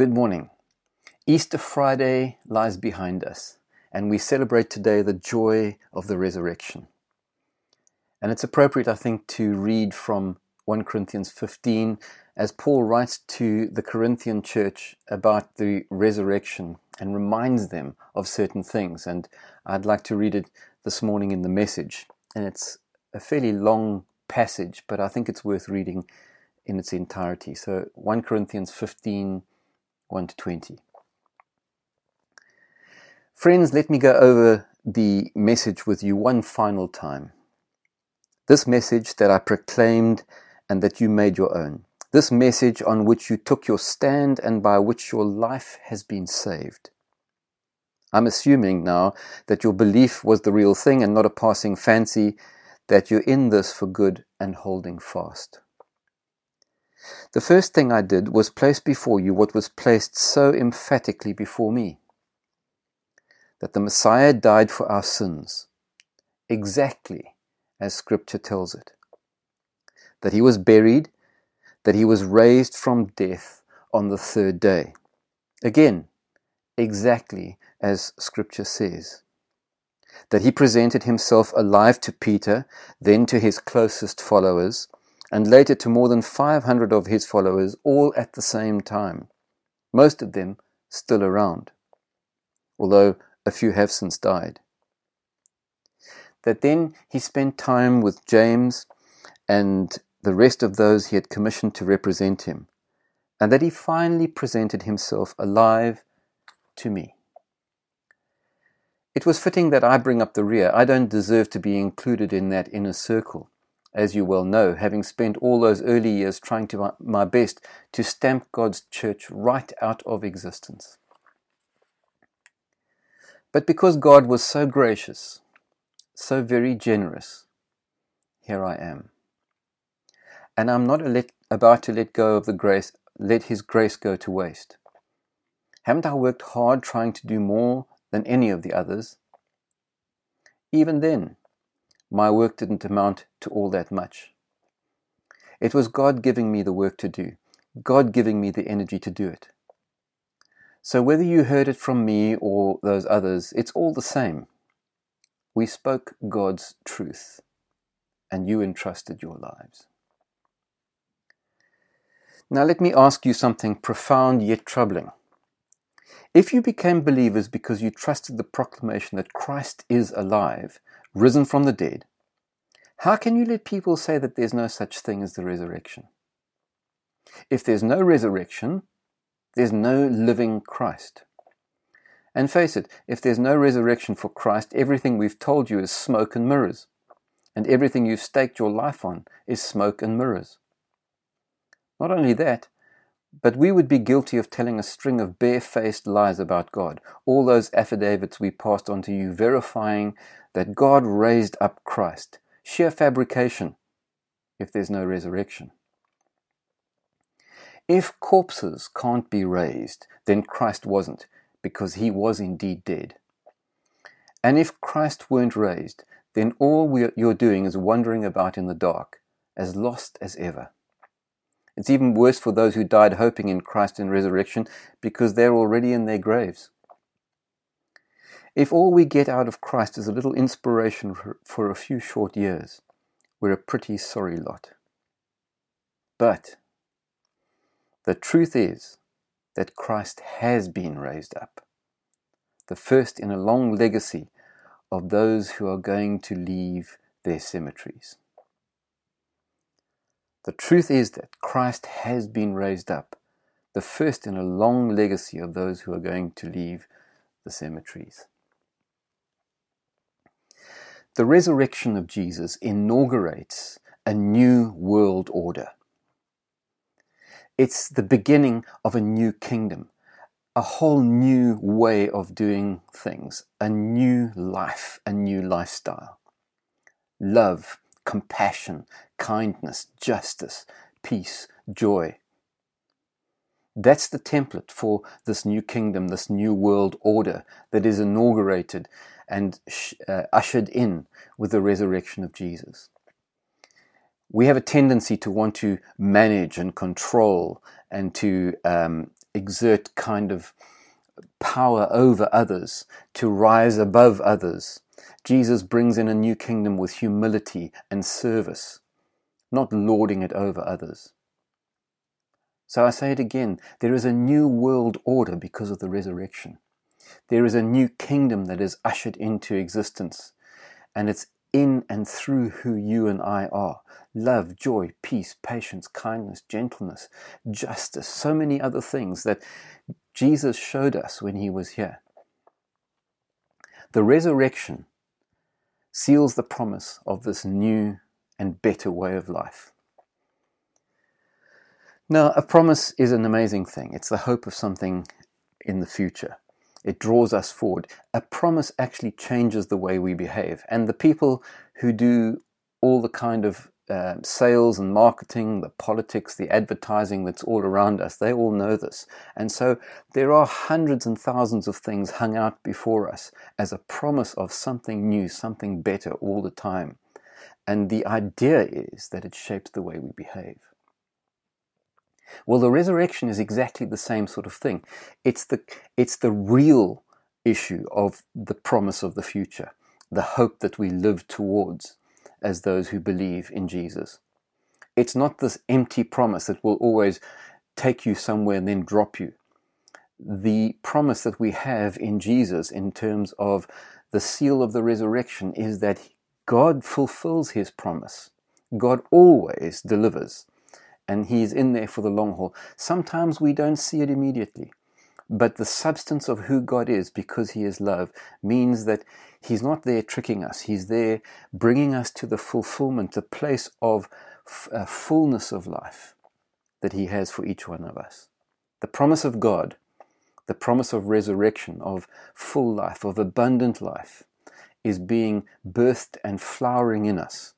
Good morning. Easter Friday lies behind us, and we celebrate today the joy of the resurrection. And it's appropriate, I think, to read from 1 Corinthians 15 as Paul writes to the Corinthian church about the resurrection and reminds them of certain things. And I'd like to read it this morning in the Message. And it's a fairly long passage, but I think it's worth reading in its entirety. So 1 Corinthians 15, 1-20. Friends, let me go over the message with you one final time. This message that I proclaimed and that you made your own. This message on which you took your stand and by which your life has been saved. I'm assuming now that your belief was the real thing and not a passing fancy, that you're in this for good and holding fast. The first thing I did was place before you what was placed so emphatically before me, that the Messiah died for our sins, exactly as Scripture tells it, that he was buried, that he was raised from death on the third day. Again, exactly as Scripture says, that he presented himself alive to Peter, then to his closest followers, and later to more than 500 of his followers, all at the same time, most of them still around, although a few have since died. That then he spent time with James and the rest of those he had commissioned to represent him, and that he finally presented himself alive to me. It was fitting that I bring up the rear. I don't deserve to be included in that inner circle, as you well know, having spent all those early years trying to my best to stamp God's church right out of existence. But because God was so gracious, so very generous, here I am. And I'm not about to let go of the grace, let His grace go to waste. Haven't I worked hard trying to do more than any of the others? Even then, my work didn't amount to all that much. It was God giving me the work to do, God giving me the energy to do it. So whether you heard it from me or those others, it's all the same. We spoke God's truth, and you entrusted your lives. Now let me ask you something profound yet troubling. If you became believers because you trusted the proclamation that Christ is alive, risen from the dead, how can you let people say that there's no such thing as the resurrection? If there's no resurrection, there's no living Christ. And face it, if there's no resurrection for Christ, everything we've told you is smoke and mirrors. And everything you've staked your life on is smoke and mirrors. Not only that, but we would be guilty of telling a string of barefaced lies about God. All those affidavits we passed on to you verifying that God raised up Christ. Sheer fabrication, if there's no resurrection. If corpses can't be raised, then Christ wasn't, because he was indeed dead. And if Christ weren't raised, then all you're doing is wandering about in the dark, as lost as ever. It's even worse for those who died hoping in Christ and resurrection, because they're already in their graves. If all we get out of Christ is a little inspiration for a few short years, we're a pretty sorry lot. But the truth is that Christ has been raised up, the first in a long legacy of those who are going to leave their cemeteries. The truth is that Christ has been raised up, the first in a long legacy of those who are going to leave the cemeteries. The resurrection of Jesus inaugurates a new world order. It's the beginning of a new kingdom, a whole new way of doing things, a new life, a new lifestyle. Love, compassion, kindness, justice, peace, joy. That's the template for this new kingdom, this new world order that is inaugurated and ushered in with the resurrection of Jesus. We have a tendency to want to manage and control and to exert kind of power over others, to rise above others. Jesus brings in a new kingdom with humility and service, not lording it over others. So I say it again, there is a new world order because of the resurrection. There is a new kingdom that is ushered into existence, and it's in and through who you and I are. Love, joy, peace, patience, kindness, gentleness, justice, so many other things that Jesus showed us when he was here. The resurrection seals the promise of this new and better way of life. Now, a promise is an amazing thing. It's the hope of something in the future. It draws us forward. A promise actually changes the way we behave. And the people who do all the kind of sales and marketing, the politics, the advertising that's all around us, they all know this. And so there are hundreds and thousands of things hung out before us as a promise of something new, something better all the time. And the idea is that it shapes the way we behave. Well, the resurrection is exactly the same sort of thing. It's the real issue of the promise of the future, the hope that we live towards as those who believe in Jesus. It's not this empty promise that will always take you somewhere and then drop you. The promise that we have in Jesus in terms of the seal of the resurrection is that God fulfills his promise. God always delivers. And he's in there for the long haul. Sometimes we don't see it immediately. But the substance of who God is, because he is love, means that he's not there tricking us. He's there bringing us to the fulfillment, the place of fullness of life that he has for each one of us. The promise of God, the promise of resurrection, of full life, of abundant life, is being birthed and flowering in us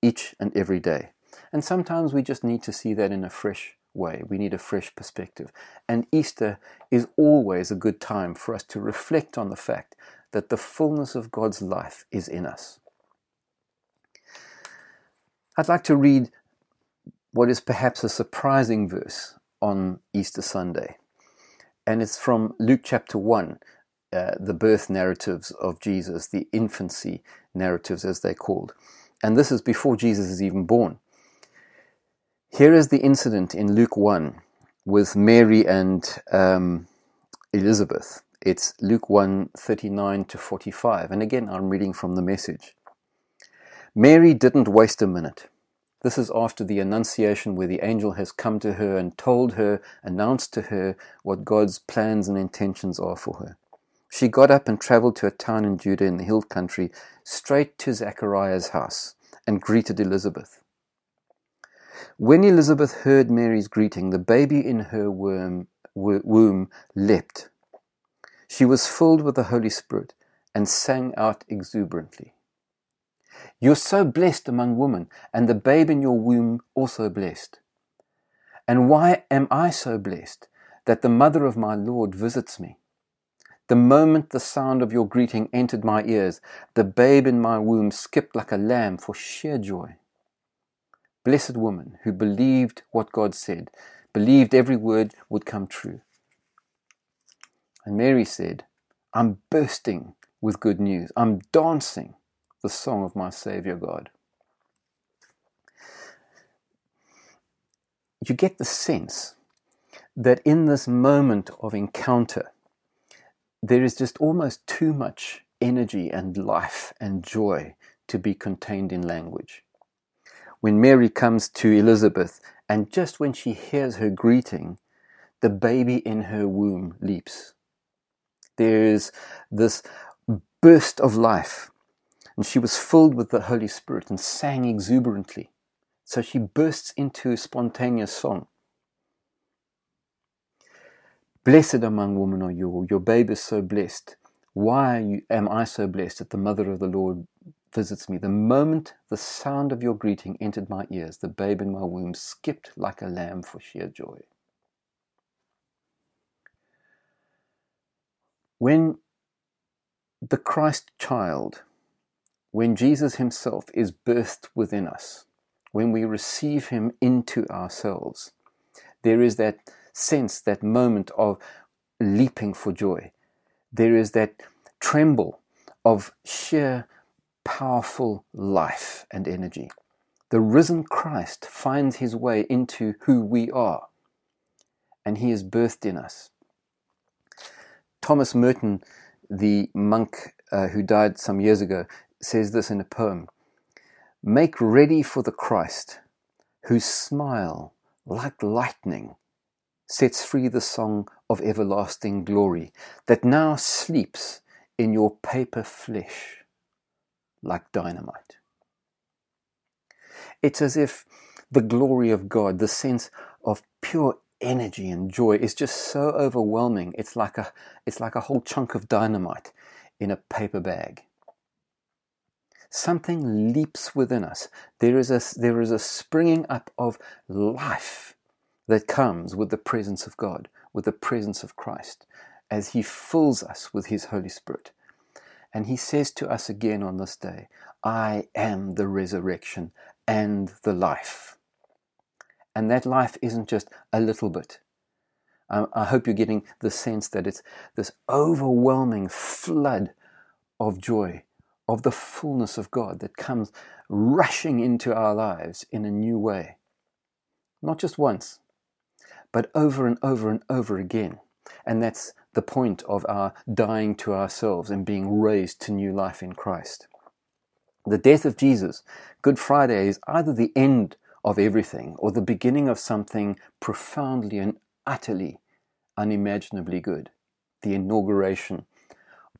each and every day. And sometimes we just need to see that in a fresh way. We need a fresh perspective. And Easter is always a good time for us to reflect on the fact that the fullness of God's life is in us. I'd like to read what is perhaps a surprising verse on Easter Sunday. And it's from Luke chapter 1, the birth narratives of Jesus, the infancy narratives as they're called. And this is before Jesus is even born. Here is the incident in Luke 1 with Mary and Elizabeth. It's Luke 1, 39 to 45. And again, I'm reading from the Message. Mary didn't waste a minute. This is after the Annunciation, where the angel has come to her and told her, announced to her what God's plans and intentions are for her. She got up and traveled to a town in Judah in the hill country, straight to Zechariah's house, and greeted Elizabeth. When Elizabeth heard Mary's greeting, the baby in her womb leapt. She was filled with the Holy Spirit and sang out exuberantly. You're so blessed among women, and the babe in your womb also blessed. And why am I so blessed that the mother of my Lord visits me? The moment the sound of your greeting entered my ears, the babe in my womb skipped like a lamb for sheer joy. Blessed woman who believed what God said, believed every word would come true. And Mary said, I'm bursting with good news. I'm dancing the song of my Savior God. You get the sense that in this moment of encounter, there is just almost too much energy and life and joy to be contained in language. When Mary comes to Elizabeth, and just when she hears her greeting, the baby in her womb leaps. There is this burst of life, and she was filled with the Holy Spirit and sang exuberantly. So she bursts into spontaneous song. Blessed among women are you, your babe is so blessed. Why am I so blessed that the mother of the Lord visits me? The moment the sound of your greeting entered my ears, the babe in my womb skipped like a lamb for sheer joy. When the Christ child, when Jesus himself is birthed within us, when we receive him into ourselves, there is that sense that moment of leaping for joy. There is that tremble of sheer powerful life and energy. The risen Christ finds his way into who we are, and he is birthed in us. Thomas Merton, the monk who died some years ago, says this in a poem: "Make ready for the Christ, whose smile, like lightning, sets free the song of everlasting glory that now sleeps in your paper flesh like dynamite." It's as if the glory of God, the sense of pure energy and joy, is just so overwhelming. It's like a whole chunk of dynamite in a paper bag. Something leaps within us. There is a springing up of life that comes with the presence of God, with the presence of Christ, as he fills us with his Holy Spirit. And he says to us again on this day, "I am the resurrection and the life." And that life isn't just a little bit. I hope you're getting the sense that it's this overwhelming flood of joy, of the fullness of God that comes rushing into our lives in a new way. Not just once, but over and over and over again. And that's the point of our dying to ourselves and being raised to new life in Christ. The death of Jesus, Good Friday, is either the end of everything or the beginning of something profoundly and utterly unimaginably good. The inauguration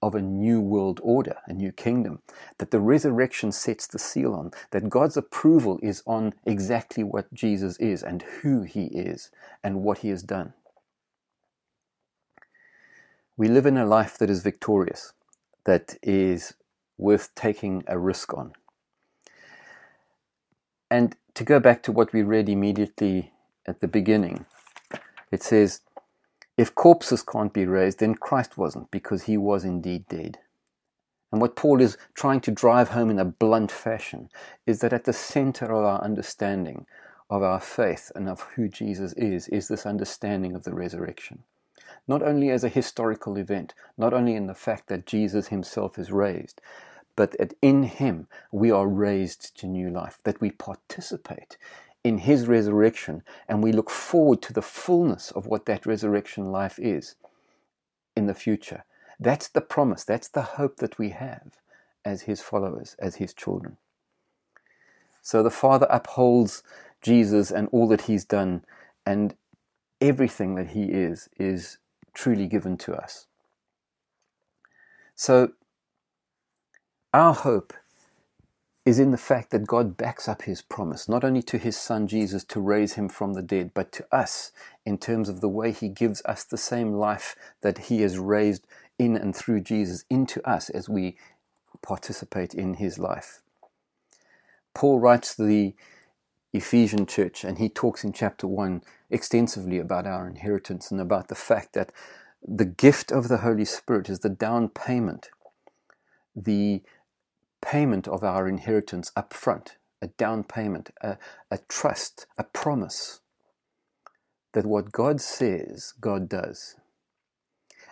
of a new world order, a new kingdom, that the resurrection sets the seal on, that God's approval is on exactly what Jesus is and who he is and what he has done. We live in a life that is victorious, that is worth taking a risk on. And to go back to what we read immediately at the beginning, it says, if corpses can't be raised, then Christ wasn't, because he was indeed dead. And what Paul is trying to drive home in a blunt fashion is that at the center of our understanding of our faith and of who Jesus is this understanding of the resurrection. Not only as a historical event, not only in the fact that Jesus himself is raised, but that in him we are raised to new life, that we participate in his resurrection and we look forward to the fullness of what that resurrection life is in the future. That's the promise, that's the hope that we have as his followers, as his children. So the Father upholds Jesus and all that he's done, and everything that he is truly given to us. So our hope is in the fact that God backs up his promise, not only to his son Jesus to raise him from the dead, but to us in terms of the way he gives us the same life that he has raised in and through Jesus into us as we participate in his life. Paul writes the Ephesian church, and he talks in chapter 1 extensively about our inheritance and about the fact that the gift of the Holy Spirit is the down payment, the payment of our inheritance up front, a down payment, a trust, a promise that what God says, God does.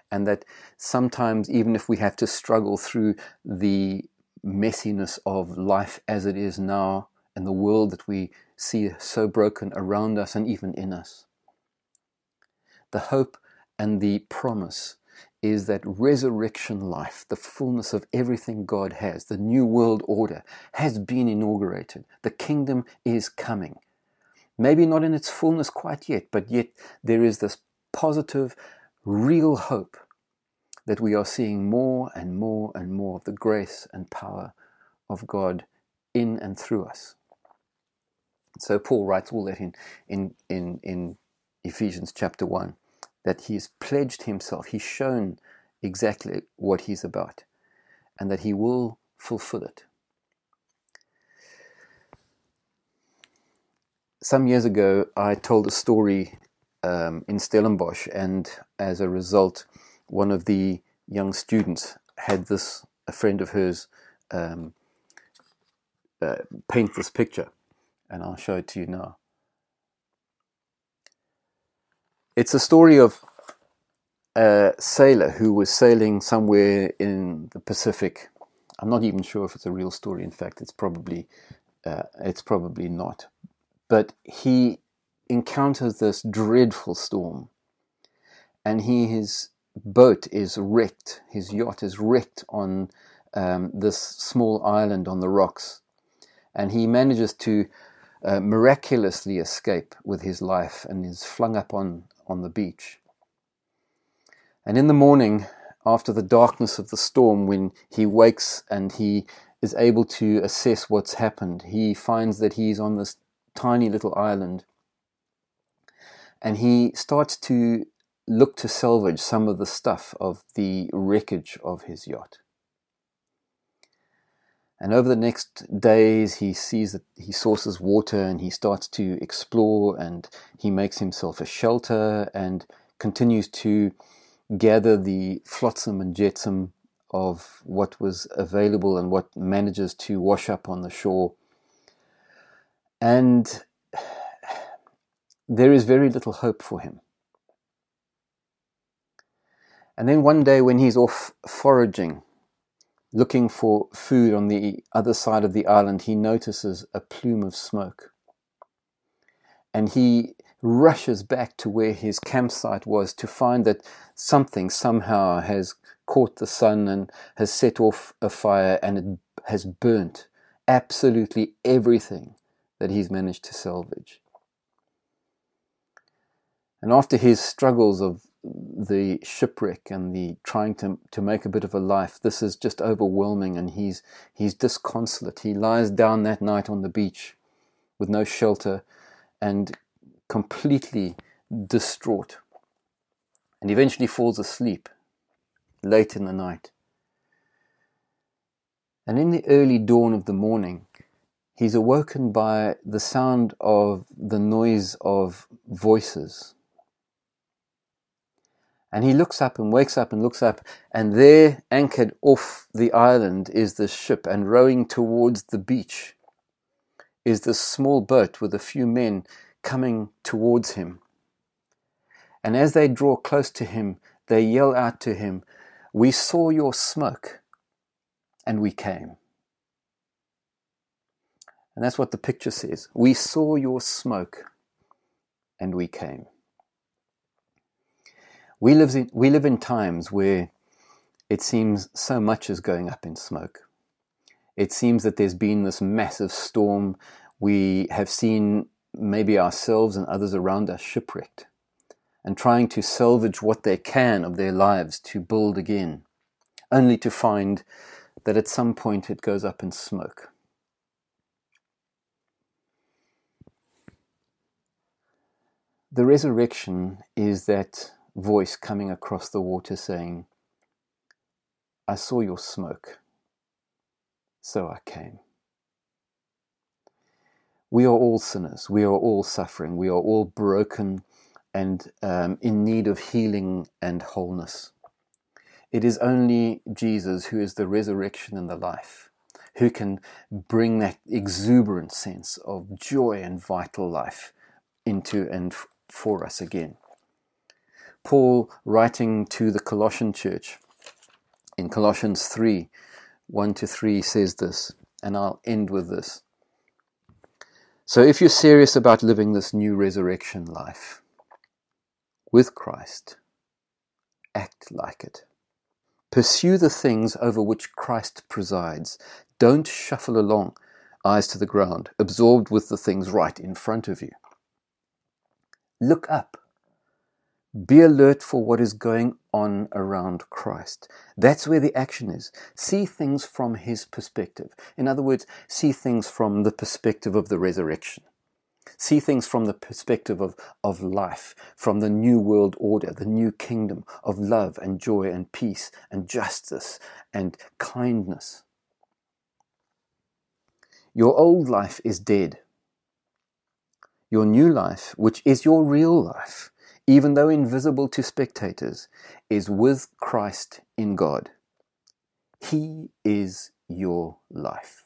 And that sometimes, even if we have to struggle through the messiness of life as it is now and the world that we see so broken around us and even in us, the hope and the promise is that resurrection life, the fullness of everything God has, the new world order, has been inaugurated. The kingdom is coming. Maybe not in its fullness quite yet, but yet there is this positive, real hope that we are seeing more and more and more of the grace and power of God in and through us. So Paul writes all that in Ephesians chapter 1, that he has pledged himself, he's shown exactly what he's about, and that he will fulfill it. Some years ago, I told a story in Stellenbosch, and as a result, one of the young students had a friend of hers, paint this picture, and I'll show it to you now. It's a story of a sailor who was sailing somewhere in the Pacific. I'm not even sure if it's a real story. In fact, it's probably not. But he encounters this dreadful storm, and his boat is wrecked. His yacht is wrecked on this small island on the rocks, and he manages to miraculously escape with his life and is flung up on the beach. And in the morning, after the darkness of the storm, when he wakes and he is able to assess what's happened, he finds that he's on this tiny little island, and he starts to look to salvage some of the stuff of the wreckage of his yacht. And over the next days, he sees that he sources water, and he starts to explore, and he makes himself a shelter and continues to gather the flotsam and jetsam of what was available and what manages to wash up on the shore. And there is very little hope for him. And then one day when he's off foraging, looking for food on the other side of the island, he notices a plume of smoke. And he rushes back to where his campsite was to find that something somehow has caught the sun and has set off a fire, and it has burnt absolutely everything that he's managed to salvage. And after his struggles of the shipwreck and the trying to make a bit of a life, this is just overwhelming, and he's disconsolate. He lies down that night on the beach with no shelter and completely distraught, and eventually falls asleep late in the night. And in the early dawn of the morning, he's awoken by the sound of the noise of voices. And he looks up and wakes up and looks up, and there, anchored off the island, is this ship, and rowing towards the beach is this small boat with a few men coming towards him. And as they draw close to him, they yell out to him, "We saw your smoke, and we came." And that's what the picture says. We saw your smoke, and we came. We live in times where it seems so much is going up in smoke. It seems that there's been this massive storm. We have seen maybe ourselves and others around us shipwrecked and trying to salvage what they can of their lives to build again, only to find that at some point it goes up in smoke. The resurrection is that voice coming across the water saying, "I saw your smoke, so I came." We are all sinners, we are all suffering, we are all broken and in need of healing and wholeness. It is only Jesus, who is the resurrection and the life, who can bring that exuberant sense of joy and vital life into and for us again. Paul, writing to the Colossian church in Colossians 3, 1-3, says this, and I'll end with this. So if you're serious about living this new resurrection life with Christ, act like it. Pursue the things over which Christ presides. Don't shuffle along, eyes to the ground, absorbed with the things right in front of you. Look up. Be alert for what is going on around Christ. That's where the action is. See things from his perspective. In other words, see things from the perspective of the resurrection. See things from the perspective of life, from the new world order, the new kingdom of love and joy and peace and justice and kindness. Your old life is dead. Your new life, which is your real life, even though invisible to spectators, is with Christ in God. He is your life.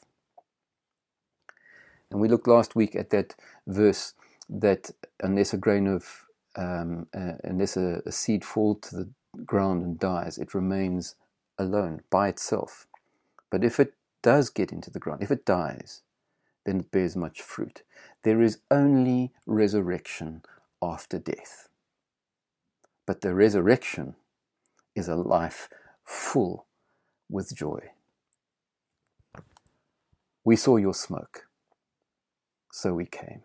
And we looked last week at that verse that unless a grain of unless a seed falls to the ground and dies, it remains alone by itself. But if it does get into the ground, if it dies, then it bears much fruit. There is only resurrection after death. But the resurrection is a life full with joy. We saw your smoke, so we came.